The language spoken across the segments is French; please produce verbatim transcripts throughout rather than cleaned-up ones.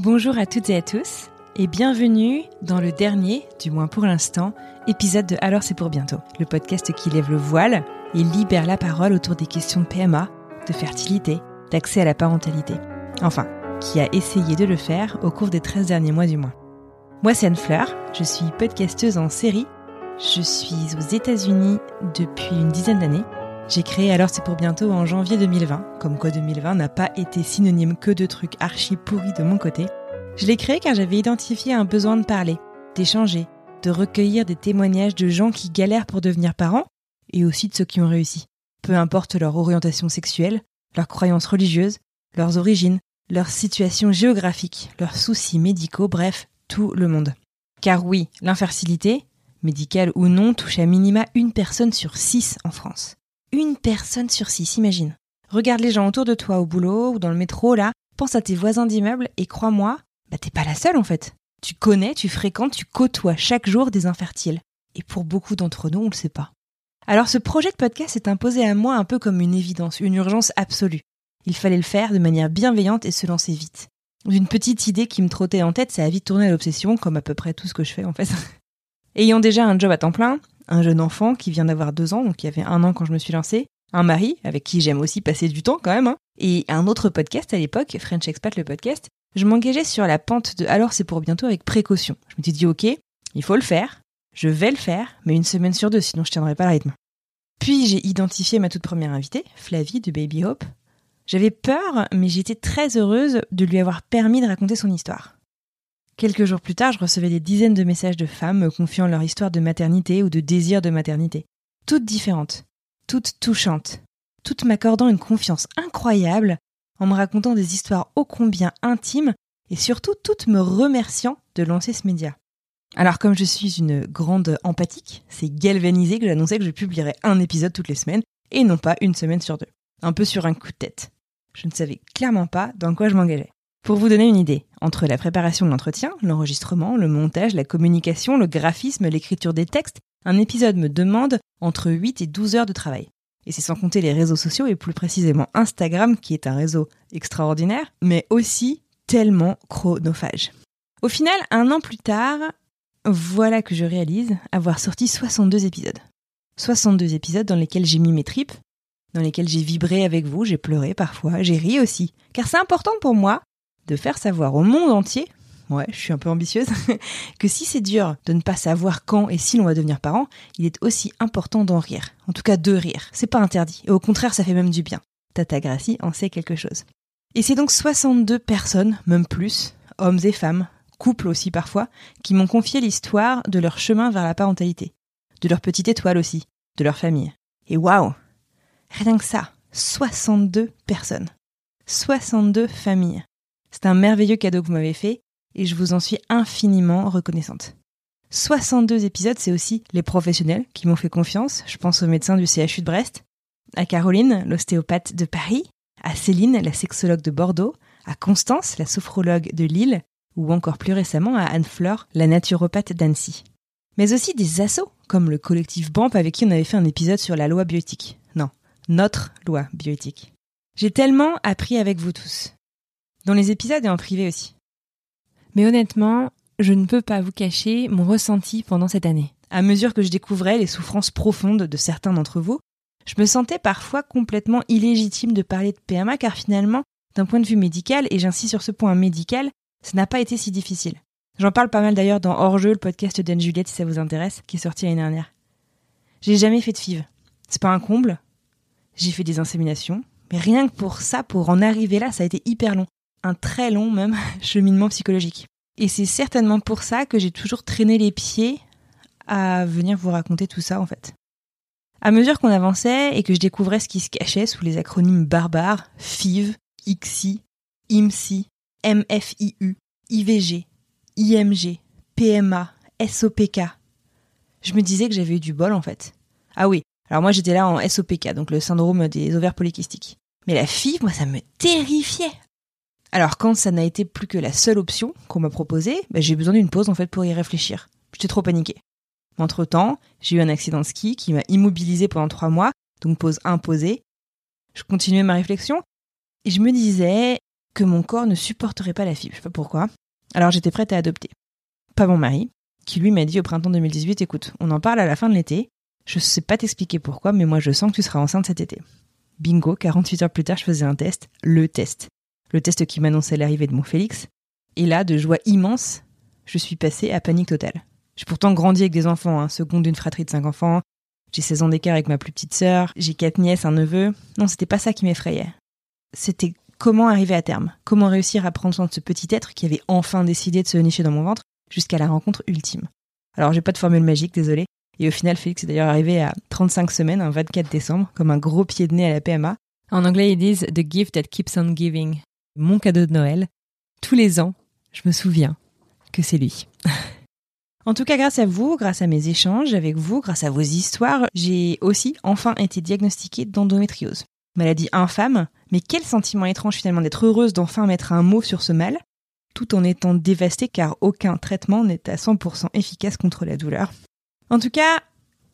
Bonjour à toutes et à tous et bienvenue dans le dernier, du moins pour l'instant, épisode de Alors c'est pour bientôt, le podcast qui lève le voile et libère la parole autour des questions de P M A, de fertilité, d'accès à la parentalité. Enfin, qui a essayé de le faire au cours des treize derniers mois du mois. Moi c'est Anne Fleur, je suis podcasteuse en série, je suis aux États-Unis depuis une dizaine d'années. J'ai créé Alors c'est pour bientôt en janvier deux mille vingt, comme quoi deux mille vingt n'a pas été synonyme que de trucs archi pourris de mon côté. Je l'ai créé car j'avais identifié un besoin de parler, d'échanger, de recueillir des témoignages de gens qui galèrent pour devenir parents, et aussi de ceux qui ont réussi. Peu importe leur orientation sexuelle, leurs croyances religieuses, leurs origines, leur situation géographique, leurs soucis médicaux, bref, tout le monde. Car oui, l'infertilité, médicale ou non, touche à minima une personne sur six en France. Une personne sur six, imagine. Regarde les gens autour de toi au boulot ou dans le métro, là. Pense à tes voisins d'immeuble et crois-moi, bah t'es pas la seule en fait. Tu connais, tu fréquentes, tu côtoies chaque jour des infertiles. Et pour beaucoup d'entre nous, on le sait pas. Alors ce projet de podcast s'est imposé à moi un peu comme une évidence, une urgence absolue. Il fallait le faire de manière bienveillante et se lancer vite. D'une petite idée qui me trottait en tête, ça a vite tourné à l'obsession, comme à peu près tout ce que je fais en fait. Ayant déjà un job à temps plein, un jeune enfant qui vient d'avoir deux ans, donc il y avait un an quand je me suis lancée, un mari, avec qui j'aime aussi passer du temps quand même, hein, et un autre podcast à l'époque, French Expat le podcast, je m'engageais sur la pente de « Alors c'est pour bientôt » avec précaution. Je me suis dit « Ok, il faut le faire, je vais le faire, mais une semaine sur deux, sinon je tiendrai pas le rythme. » Puis j'ai identifié ma toute première invitée, Flavie de Baby Hope. J'avais peur, mais j'étais très heureuse de lui avoir permis de raconter son histoire. Quelques jours plus tard, je recevais des dizaines de messages de femmes me confiant leur histoire de maternité ou de désir de maternité. Toutes différentes, toutes touchantes, toutes m'accordant une confiance incroyable en me racontant des histoires ô combien intimes et surtout toutes me remerciant de lancer ce média. Alors comme je suis une grande empathique, c'est galvanisé que j'annonçais que je publierais un épisode toutes les semaines et non pas une semaine sur deux. Un peu sur un coup de tête. Je ne savais clairement pas dans quoi je m'engageais. Pour vous donner une idée, entre la préparation de l'entretien, l'enregistrement, le montage, la communication, le graphisme, l'écriture des textes, un épisode me demande entre huit et douze heures de travail. Et c'est sans compter les réseaux sociaux et plus précisément Instagram, qui est un réseau extraordinaire, mais aussi tellement chronophage. Au final, un an plus tard, voilà que je réalise avoir sorti soixante-deux épisodes. soixante-deux épisodes dans lesquels j'ai mis mes tripes, dans lesquels j'ai vibré avec vous, j'ai pleuré parfois, j'ai ri aussi. Car c'est important pour moi de faire savoir au monde entier, ouais, je suis un peu ambitieuse, que si c'est dur de ne pas savoir quand et si l'on va devenir parent, il est aussi important d'en rire. En tout cas, de rire. C'est pas interdit. Et au contraire, ça fait même du bien. Tata Graci en sait quelque chose. Et c'est donc soixante-deux personnes, même plus, hommes et femmes, couples aussi parfois, qui m'ont confié l'histoire de leur chemin vers la parentalité. De leur petite étoile aussi. De leur famille. Et waouh! Rien que ça, soixante-deux personnes. soixante-deux familles. C'est un merveilleux cadeau que vous m'avez fait et je vous en suis infiniment reconnaissante. soixante-deux épisodes, c'est aussi les professionnels qui m'ont fait confiance. Je pense aux médecins du C H U de Brest, à Caroline, l'ostéopathe de Paris, à Céline, la sexologue de Bordeaux, à Constance, la sophrologue de Lille, ou encore plus récemment à Anne Fleur, la naturopathe d'Annecy. Mais aussi des assos, comme le collectif B A M P avec qui on avait fait un épisode sur la loi bioéthique. Non, notre loi bioéthique. J'ai tellement appris avec vous tous. Dans les épisodes et en privé aussi. Mais honnêtement, je ne peux pas vous cacher mon ressenti pendant cette année. À mesure que je découvrais les souffrances profondes de certains d'entre vous, je me sentais parfois complètement illégitime de parler de P M A car finalement, d'un point de vue médical, et j'insiste sur ce point médical, ça n'a pas été si difficile. J'en parle pas mal d'ailleurs dans Hors-jeu, le podcast d'Anne Juliette si ça vous intéresse, qui est sorti l'année dernière. J'ai jamais fait de F I V. C'est pas un comble. J'ai fait des inséminations. Mais rien que pour ça, pour en arriver là, ça a été hyper long. Un très long même cheminement psychologique. Et c'est certainement pour ça que j'ai toujours traîné les pieds à venir vous raconter tout ça en fait. À mesure qu'on avançait et que je découvrais ce qui se cachait sous les acronymes barbares F I V, I C S I, I M S I, M F I U, I V G, I M G, P M A, S O P K, je me disais que j'avais eu du bol en fait. Ah oui, alors moi j'étais là en S O P K, donc le syndrome des ovaires polykystiques. Mais la F I V, moi ça me terrifiait. Alors quand ça n'a été plus que la seule option qu'on m'a proposée, bah, j'ai eu besoin d'une pause en fait pour y réfléchir. J'étais trop paniquée. Entre-temps, j'ai eu un accident de ski qui m'a immobilisée pendant trois mois, donc pause imposée. Je continuais ma réflexion et je me disais que mon corps ne supporterait pas la fibre. Je sais pas pourquoi. Alors j'étais prête à adopter. Pas mon mari, qui lui m'a dit au printemps deux mille dix-huit, écoute, on en parle à la fin de l'été. Je sais pas t'expliquer pourquoi, mais moi je sens que tu seras enceinte cet été. Bingo, quarante-huit heures plus tard, je faisais un test, le test. Le test qui m'annonçait l'arrivée de mon Félix. Et là, de joie immense, je suis passée à panique totale. J'ai pourtant grandi avec des enfants, hein, seconde d'une fratrie de cinq enfants, j'ai seize ans d'écart avec ma plus petite sœur, j'ai quatre nièces, un neveu. Non, c'était pas ça qui m'effrayait. C'était comment arriver à terme, comment réussir à prendre soin de ce petit être qui avait enfin décidé de se nicher dans mon ventre jusqu'à la rencontre ultime. Alors j'ai pas de formule magique, désolée. Et au final, Félix est d'ailleurs arrivé à trente-cinq semaines, un vingt-quatre décembre, comme un gros pied de nez à la P M A. En anglais, ils disent « the gift that keeps on giving », mon cadeau de Noël. Tous les ans, je me souviens que c'est lui. En tout cas, grâce à vous, grâce à mes échanges avec vous, grâce à vos histoires, j'ai aussi enfin été diagnostiquée d'endométriose. Maladie infâme, mais quel sentiment étrange finalement d'être heureuse d'enfin mettre un mot sur ce mal, tout en étant dévastée car aucun traitement n'est à cent pour cent efficace contre la douleur. En tout cas,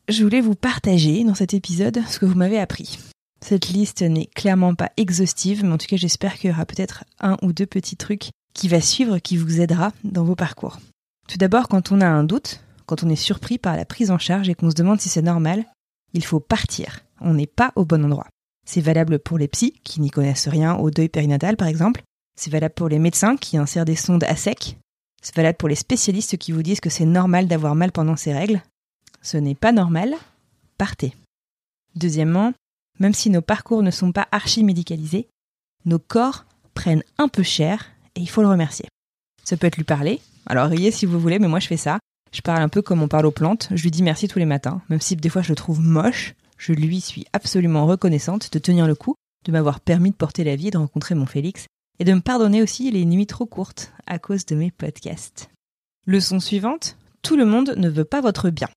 je voulais vous partager dans cet épisode ce que vous m'avez appris. Cette liste n'est clairement pas exhaustive, mais en tout cas j'espère qu'il y aura peut-être un ou deux petits trucs qui va suivre, qui vous aidera dans vos parcours. Tout d'abord, quand on a un doute, quand on est surpris par la prise en charge et qu'on se demande si c'est normal, il faut partir. On n'est pas au bon endroit. C'est valable pour les psys, qui n'y connaissent rien au deuil périnatal par exemple. C'est valable pour les médecins qui insèrent des sondes à sec. C'est valable pour les spécialistes qui vous disent que c'est normal d'avoir mal pendant ces règles. Ce n'est pas normal. Partez. Deuxièmement, même si nos parcours ne sont pas archi-médicalisés, nos corps prennent un peu cher et il faut le remercier. Ça peut être lui parler. Alors riez si vous voulez, mais moi je fais ça. Je parle un peu comme on parle aux plantes, je lui dis merci tous les matins. Même si des fois je le trouve moche, je lui suis absolument reconnaissante de tenir le coup, de m'avoir permis de porter la vie et de rencontrer mon Félix, et de me pardonner aussi les nuits trop courtes à cause de mes podcasts. Leçon suivante, tout le monde ne veut pas votre bien.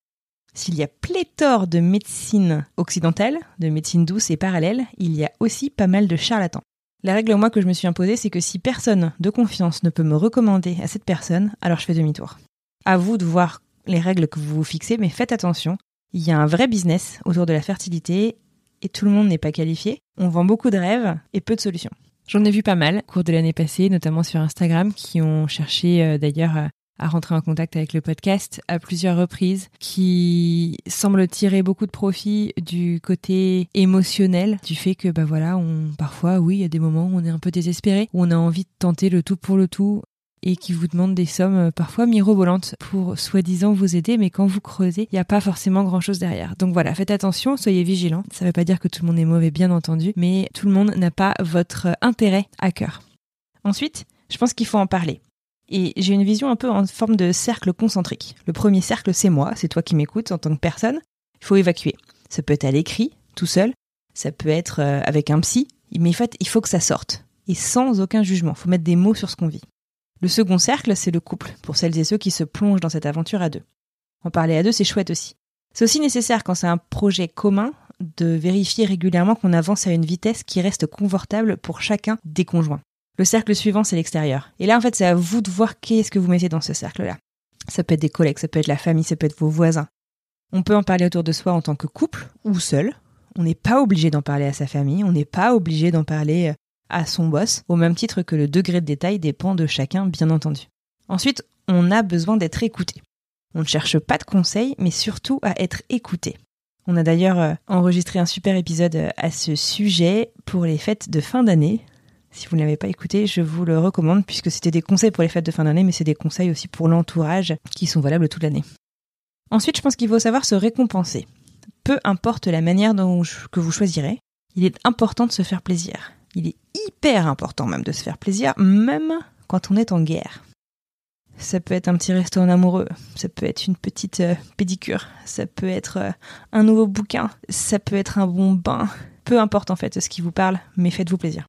S'il y a pléthore de médecine occidentale, de médecine douce et parallèle, il y a aussi pas mal de charlatans. La règle, moi, que je me suis imposée, c'est que si personne de confiance ne peut me recommander à cette personne, alors je fais demi-tour. À vous de voir les règles que vous vous fixez, mais faites attention. Il y a un vrai business autour de la fertilité et tout le monde n'est pas qualifié. On vend beaucoup de rêves et peu de solutions. J'en ai vu pas mal au cours de l'année passée, notamment sur Instagram, qui ont cherché euh, d'ailleurs euh, à rentrer en contact avec le podcast à plusieurs reprises, qui semble tirer beaucoup de profit du côté émotionnel, du fait que bah voilà, on parfois, oui, il y a des moments où on est un peu désespéré, où on a envie de tenter le tout pour le tout, et qui vous demandent des sommes parfois mirobolantes pour soi-disant vous aider, mais quand vous creusez, il n'y a pas forcément grand-chose derrière. Donc voilà, faites attention, soyez vigilants. Ça ne veut pas dire que tout le monde est mauvais, bien entendu, mais tout le monde n'a pas votre intérêt à cœur. Ensuite, je pense qu'il faut en parler. Et j'ai une vision un peu en forme de cercle concentrique. Le premier cercle, c'est moi, c'est toi qui m'écoutes en tant que personne. Il faut évacuer. Ça peut être à l'écrit, tout seul. Ça peut être avec un psy. Mais en fait, il faut que ça sorte. Et sans aucun jugement. Il faut mettre des mots sur ce qu'on vit. Le second cercle, c'est le couple, pour celles et ceux qui se plongent dans cette aventure à deux. En parler à deux, c'est chouette aussi. C'est aussi nécessaire, quand c'est un projet commun, de vérifier régulièrement qu'on avance à une vitesse qui reste confortable pour chacun des conjoints. Le cercle suivant, c'est l'extérieur. Et là, en fait, c'est à vous de voir qu'est-ce que vous mettez dans ce cercle-là. Ça peut être des collègues, ça peut être la famille, ça peut être vos voisins. On peut en parler autour de soi en tant que couple ou seul. On n'est pas obligé d'en parler à sa famille, on n'est pas obligé d'en parler à son boss, au même titre que le degré de détail dépend de chacun, bien entendu. Ensuite, on a besoin d'être écouté. On ne cherche pas de conseils, mais surtout à être écouté. On a d'ailleurs enregistré un super épisode à ce sujet pour les fêtes de fin d'année. Si vous ne l'avez pas écouté, je vous le recommande puisque c'était des conseils pour les fêtes de fin d'année, mais c'est des conseils aussi pour l'entourage qui sont valables toute l'année. Ensuite, je pense qu'il faut savoir se récompenser. Peu importe la manière dont, que vous choisirez, il est important de se faire plaisir. Il est hyper important même de se faire plaisir, même quand on est en guerre. Ça peut être un petit resto en amoureux, ça peut être une petite euh, pédicure, ça peut être euh, un nouveau bouquin, ça peut être un bon bain. Peu importe en fait ce qui vous parle, mais faites-vous plaisir.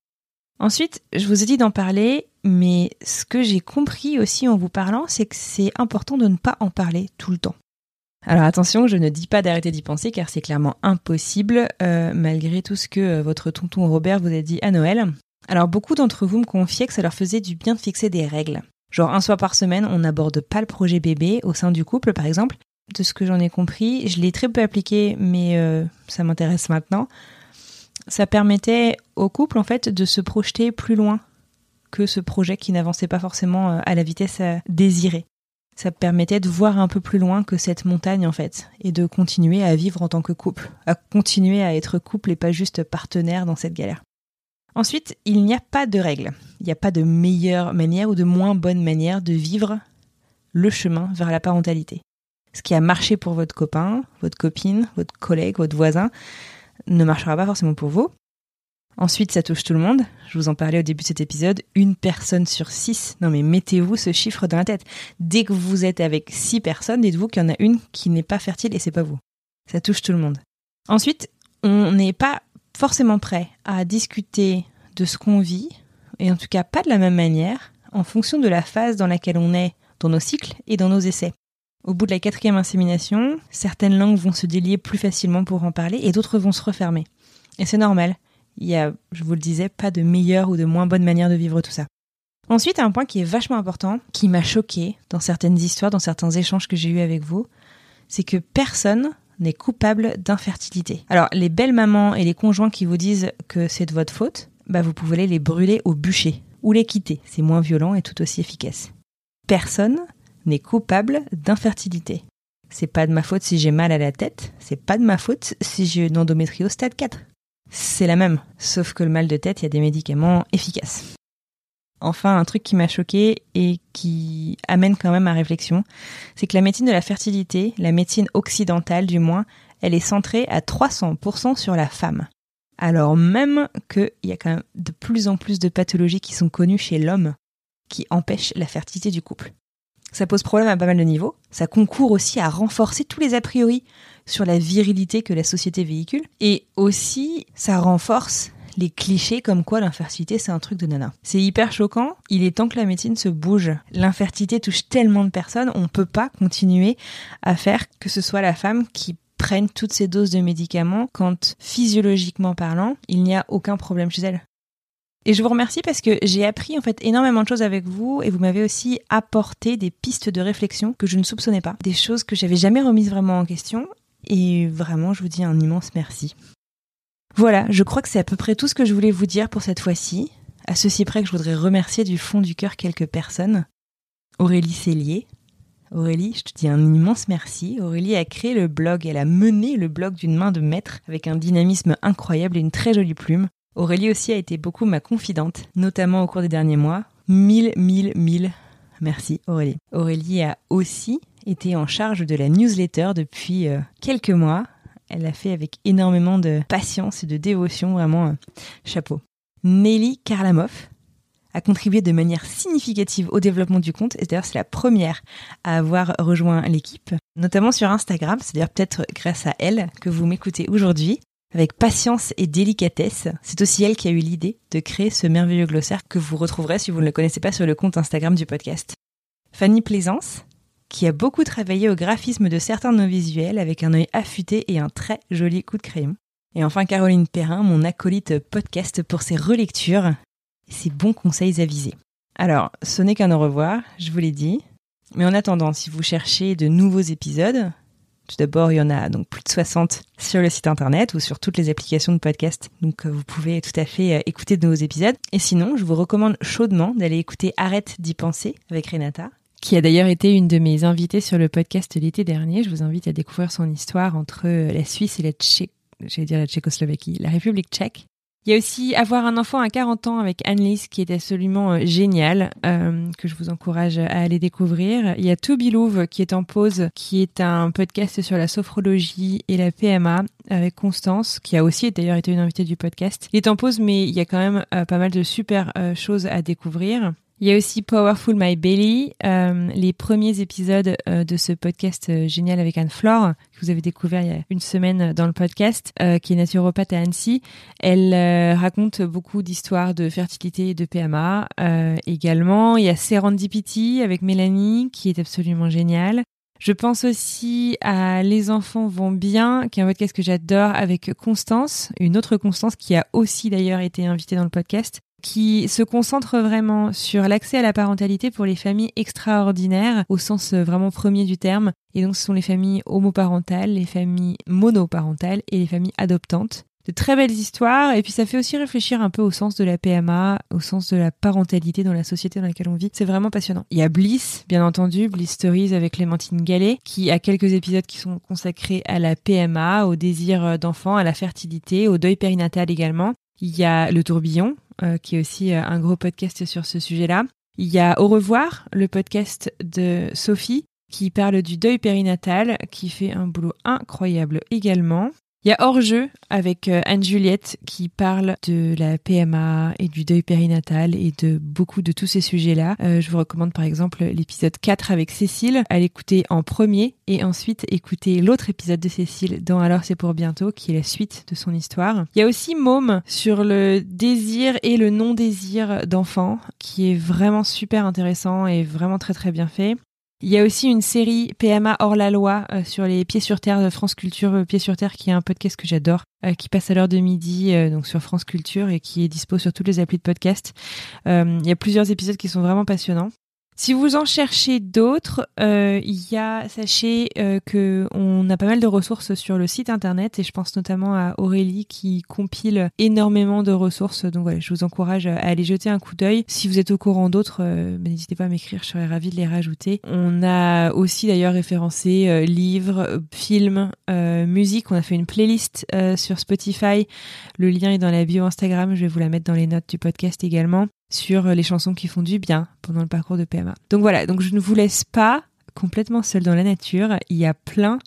Ensuite, je vous ai dit d'en parler, mais ce que j'ai compris aussi en vous parlant, c'est que c'est important de ne pas en parler tout le temps. Alors attention, je ne dis pas d'arrêter d'y penser car c'est clairement impossible, euh, malgré tout ce que votre tonton Robert vous a dit à Noël. Alors beaucoup d'entre vous me confiaient que ça leur faisait du bien de fixer des règles. Genre un soir par semaine, on n'aborde pas le projet bébé au sein du couple par exemple. De ce que j'en ai compris, je l'ai très peu appliqué mais euh, ça m'intéresse maintenant. Ça permettait au couple en fait de se projeter plus loin que ce projet qui n'avançait pas forcément à la vitesse désirée. Ça permettait de voir un peu plus loin que cette montagne en fait et de continuer à vivre en tant que couple, à continuer à être couple et pas juste partenaire dans cette galère. Ensuite, il n'y a pas de règles. Il n'y a pas de meilleure manière ou de moins bonne manière de vivre le chemin vers la parentalité. Ce qui a marché pour votre copain, votre copine, votre collègue, votre voisin ne marchera pas forcément pour vous. Ensuite, ça touche tout le monde. Je vous en parlais au début de cet épisode. Une personne sur six. Non mais mettez-vous ce chiffre dans la tête. Dès que vous êtes avec six personnes, dites-vous qu'il y en a une qui n'est pas fertile et c'est pas vous. Ça touche tout le monde. Ensuite, on n'est pas forcément prêt à discuter de ce qu'on vit, et en tout cas pas de la même manière, en fonction de la phase dans laquelle on est, dans nos cycles et dans nos essais. Au bout de la quatrième insémination, certaines langues vont se délier plus facilement pour en parler et d'autres vont se refermer. Et c'est normal. Il y a, je vous le disais, pas de meilleure ou de moins bonne manière de vivre tout ça. Ensuite, un point qui est vachement important, qui m'a choquée dans certaines histoires, dans certains échanges que j'ai eus avec vous, c'est que personne n'est coupable d'infertilité. Alors, les belles mamans et les conjoints qui vous disent que c'est de votre faute, bah vous pouvez aller les brûler au bûcher ou les quitter. C'est moins violent et tout aussi efficace. Personne n'est coupable d'infertilité. C'est pas de ma faute si j'ai mal à la tête, c'est pas de ma faute si j'ai une endométriose stade quatre. C'est la même, sauf que le mal de tête, il y a des médicaments efficaces. Enfin, un truc qui m'a choquée et qui amène quand même à réflexion, c'est que la médecine de la fertilité, la médecine occidentale du moins, elle est centrée à trois cents pour cent sur la femme. Alors même qu'il y a quand même de plus en plus de pathologies qui sont connues chez l'homme qui empêchent la fertilité du couple. Ça pose problème à pas mal de niveaux, ça concourt aussi à renforcer tous les a priori sur la virilité que la société véhicule, et aussi ça renforce les clichés comme quoi l'infertilité c'est un truc de nana. C'est hyper choquant, il est temps que la médecine se bouge. L'infertilité touche tellement de personnes, on peut pas continuer à faire que ce soit la femme qui prenne toutes ces doses de médicaments quand, physiologiquement parlant, il n'y a aucun problème chez elle. Et je vous remercie parce que j'ai appris en fait énormément de choses avec vous et vous m'avez aussi apporté des pistes de réflexion que je ne soupçonnais pas, des choses que j'avais jamais remises vraiment en question et vraiment je vous dis un immense merci. Voilà, je crois que c'est à peu près tout ce que je voulais vous dire pour cette fois-ci, à ceci près que je voudrais remercier du fond du cœur quelques personnes. Aurélie Célier. Aurélie, je te dis un immense merci. Aurélie a créé le blog, elle a mené le blog d'une main de maître avec un dynamisme incroyable et une très jolie plume. Aurélie aussi a été beaucoup ma confidente, notamment au cours des derniers mois. Mille, mille, mille. Merci Aurélie. Aurélie a aussi été en charge de la newsletter depuis euh, quelques mois. Elle l'a fait avec énormément de patience et de dévotion, vraiment euh, chapeau. Nelly Karlamov a contribué de manière significative au développement du compte. Et d'ailleurs, c'est la première à avoir rejoint l'équipe, notamment sur Instagram. C'est d'ailleurs peut-être grâce à elle que vous m'écoutez aujourd'hui. Avec patience et délicatesse, c'est aussi elle qui a eu l'idée de créer ce merveilleux glossaire que vous retrouverez si vous ne le connaissez pas sur le compte Instagram du podcast. Fanny Plaisance, qui a beaucoup travaillé au graphisme de certains de nos visuels avec un œil affûté et un très joli coup de crayon. Et enfin Caroline Perrin, mon acolyte podcast pour ses relectures et ses bons conseils avisés. Alors, ce n'est qu'un au revoir, je vous l'ai dit. Mais en attendant, si vous cherchez de nouveaux épisodes... Tout d'abord, il y en a donc plus de soixante sur le site internet ou sur toutes les applications de podcast. Donc, vous pouvez tout à fait écouter de nouveaux épisodes. Et sinon, je vous recommande chaudement d'aller écouter Arrête d'y penser avec Renata, qui a d'ailleurs été une de mes invitées sur le podcast l'été dernier. Je vous invite à découvrir son histoire entre la Suisse et la Tché... J'allais dire la Tchécoslovaquie, la République tchèque. Il y a aussi Avoir un enfant à quarante ans avec Anne-Lise qui est absolument géniale, euh, que je vous encourage à aller découvrir. Il y a To Be Love qui est en pause, qui est un podcast sur la sophrologie et la P M A avec Constance, qui a aussi d'ailleurs été une invitée du podcast. Il est en pause, mais il y a quand même euh, pas mal de super euh, choses à découvrir. Il y a aussi Powerful My Belly, euh, les premiers épisodes euh, de ce podcast euh, génial avec Anne Fleur, que vous avez découvert il y a une semaine dans le podcast, euh, qui est naturopathe à Annecy. Elle euh, raconte beaucoup d'histoires de fertilité et de P M A. Euh, également, il y a Serendipity avec Mélanie, qui est absolument géniale. Je pense aussi à Les enfants vont bien, qui est un podcast que j'adore, avec Constance, une autre Constance qui a aussi d'ailleurs été invitée dans le podcast, qui se concentre vraiment sur l'accès à la parentalité pour les familles extraordinaires, au sens vraiment premier du terme. Et donc, ce sont les familles homoparentales, les familles monoparentales et les familles adoptantes. De très belles histoires, et puis ça fait aussi réfléchir un peu au sens de la P M A, au sens de la parentalité dans la société dans laquelle on vit. C'est vraiment passionnant. Il y a Bliss, bien entendu, Bliss Stories avec Clémentine Gallet, qui a quelques épisodes qui sont consacrés à la P M A, au désir d'enfant, à la fertilité, au deuil périnatal également. Il y a Le Tourbillon, euh, qui est aussi un gros podcast sur ce sujet-là. Il y a Au Revoir, le podcast de Sophie, qui parle du deuil périnatal, qui fait un boulot incroyable également. Il y a Hors-jeu avec Anne-Juliette qui parle de la P M A et du deuil périnatal et de beaucoup de tous ces sujets-là. Euh, je vous recommande par exemple l'épisode quatre avec Cécile à l'écouter en premier et ensuite écouter l'autre épisode de Cécile dans Alors c'est pour bientôt qui est la suite de son histoire. Il y a aussi Môme sur le désir et le non-désir d'enfant qui est vraiment super intéressant et vraiment très très bien fait. Il y a aussi une série P M A hors la loi euh, sur les Pieds sur Terre de France Culture, euh, Pieds sur Terre qui est un podcast que j'adore, euh, qui passe à l'heure de midi euh, donc sur France Culture et qui est dispo sur toutes les applis de podcast. Euh, il y a plusieurs épisodes qui sont vraiment passionnants. Si vous en cherchez d'autres, euh, il y a, sachez euh, que on a pas mal de ressources sur le site internet et je pense notamment à Aurélie qui compile énormément de ressources. Donc voilà, je vous encourage à aller jeter un coup d'œil. Si vous êtes au courant d'autres, euh, bah, n'hésitez pas à m'écrire, je serais ravie de les rajouter. On a aussi d'ailleurs référencé euh, livres, films, euh, musique. On a fait une playlist euh, sur Spotify. Le lien est dans la bio Instagram. Je vais vous la mettre dans les notes du podcast également, sur les chansons qui font du bien pendant le parcours de P M A. Donc voilà, donc je ne vous laisse pas complètement seul dans la nature. Il y a plein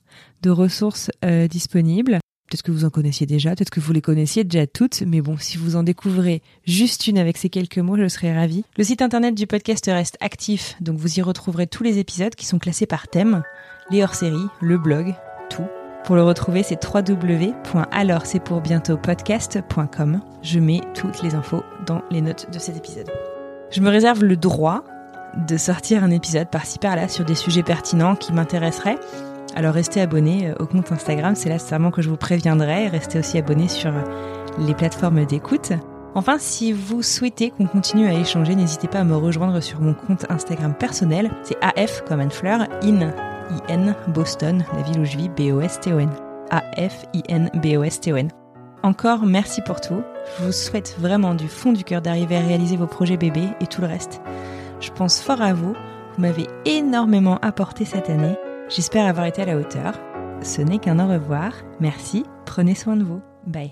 de ressources euh, disponibles. Peut-être que vous en connaissiez déjà, peut-être que vous les connaissiez déjà toutes, mais bon, si vous en découvrez juste une avec ces quelques mots, je serais ravie. Le site internet du podcast reste actif, donc vous y retrouverez tous les épisodes qui sont classés par thème, les hors-séries, le blog, tout. Pour le retrouver, c'est w w w point alors c'est pour bientôt podcast point com. Je mets toutes les infos dans les notes de cet épisode. Je me réserve le droit de sortir un épisode par-ci par-là sur des sujets pertinents qui m'intéresseraient. Alors restez abonnés au compte Instagram, c'est là certainement que je vous préviendrai. Restez aussi abonnés sur les plateformes d'écoute. Enfin, si vous souhaitez qu'on continue à échanger, n'hésitez pas à me rejoindre sur mon compte Instagram personnel. C'est A F comme Anne-Fleur, in I N Boston, la ville où je vis, B O S T O N. A F I N B O S T O N. Encore merci pour tout. Je vous souhaite vraiment du fond du cœur d'arriver à réaliser vos projets bébés et tout le reste. Je pense fort à vous. Vous m'avez énormément apporté cette année. J'espère avoir été à la hauteur. Ce n'est qu'un au revoir. Merci. Prenez soin de vous. Bye.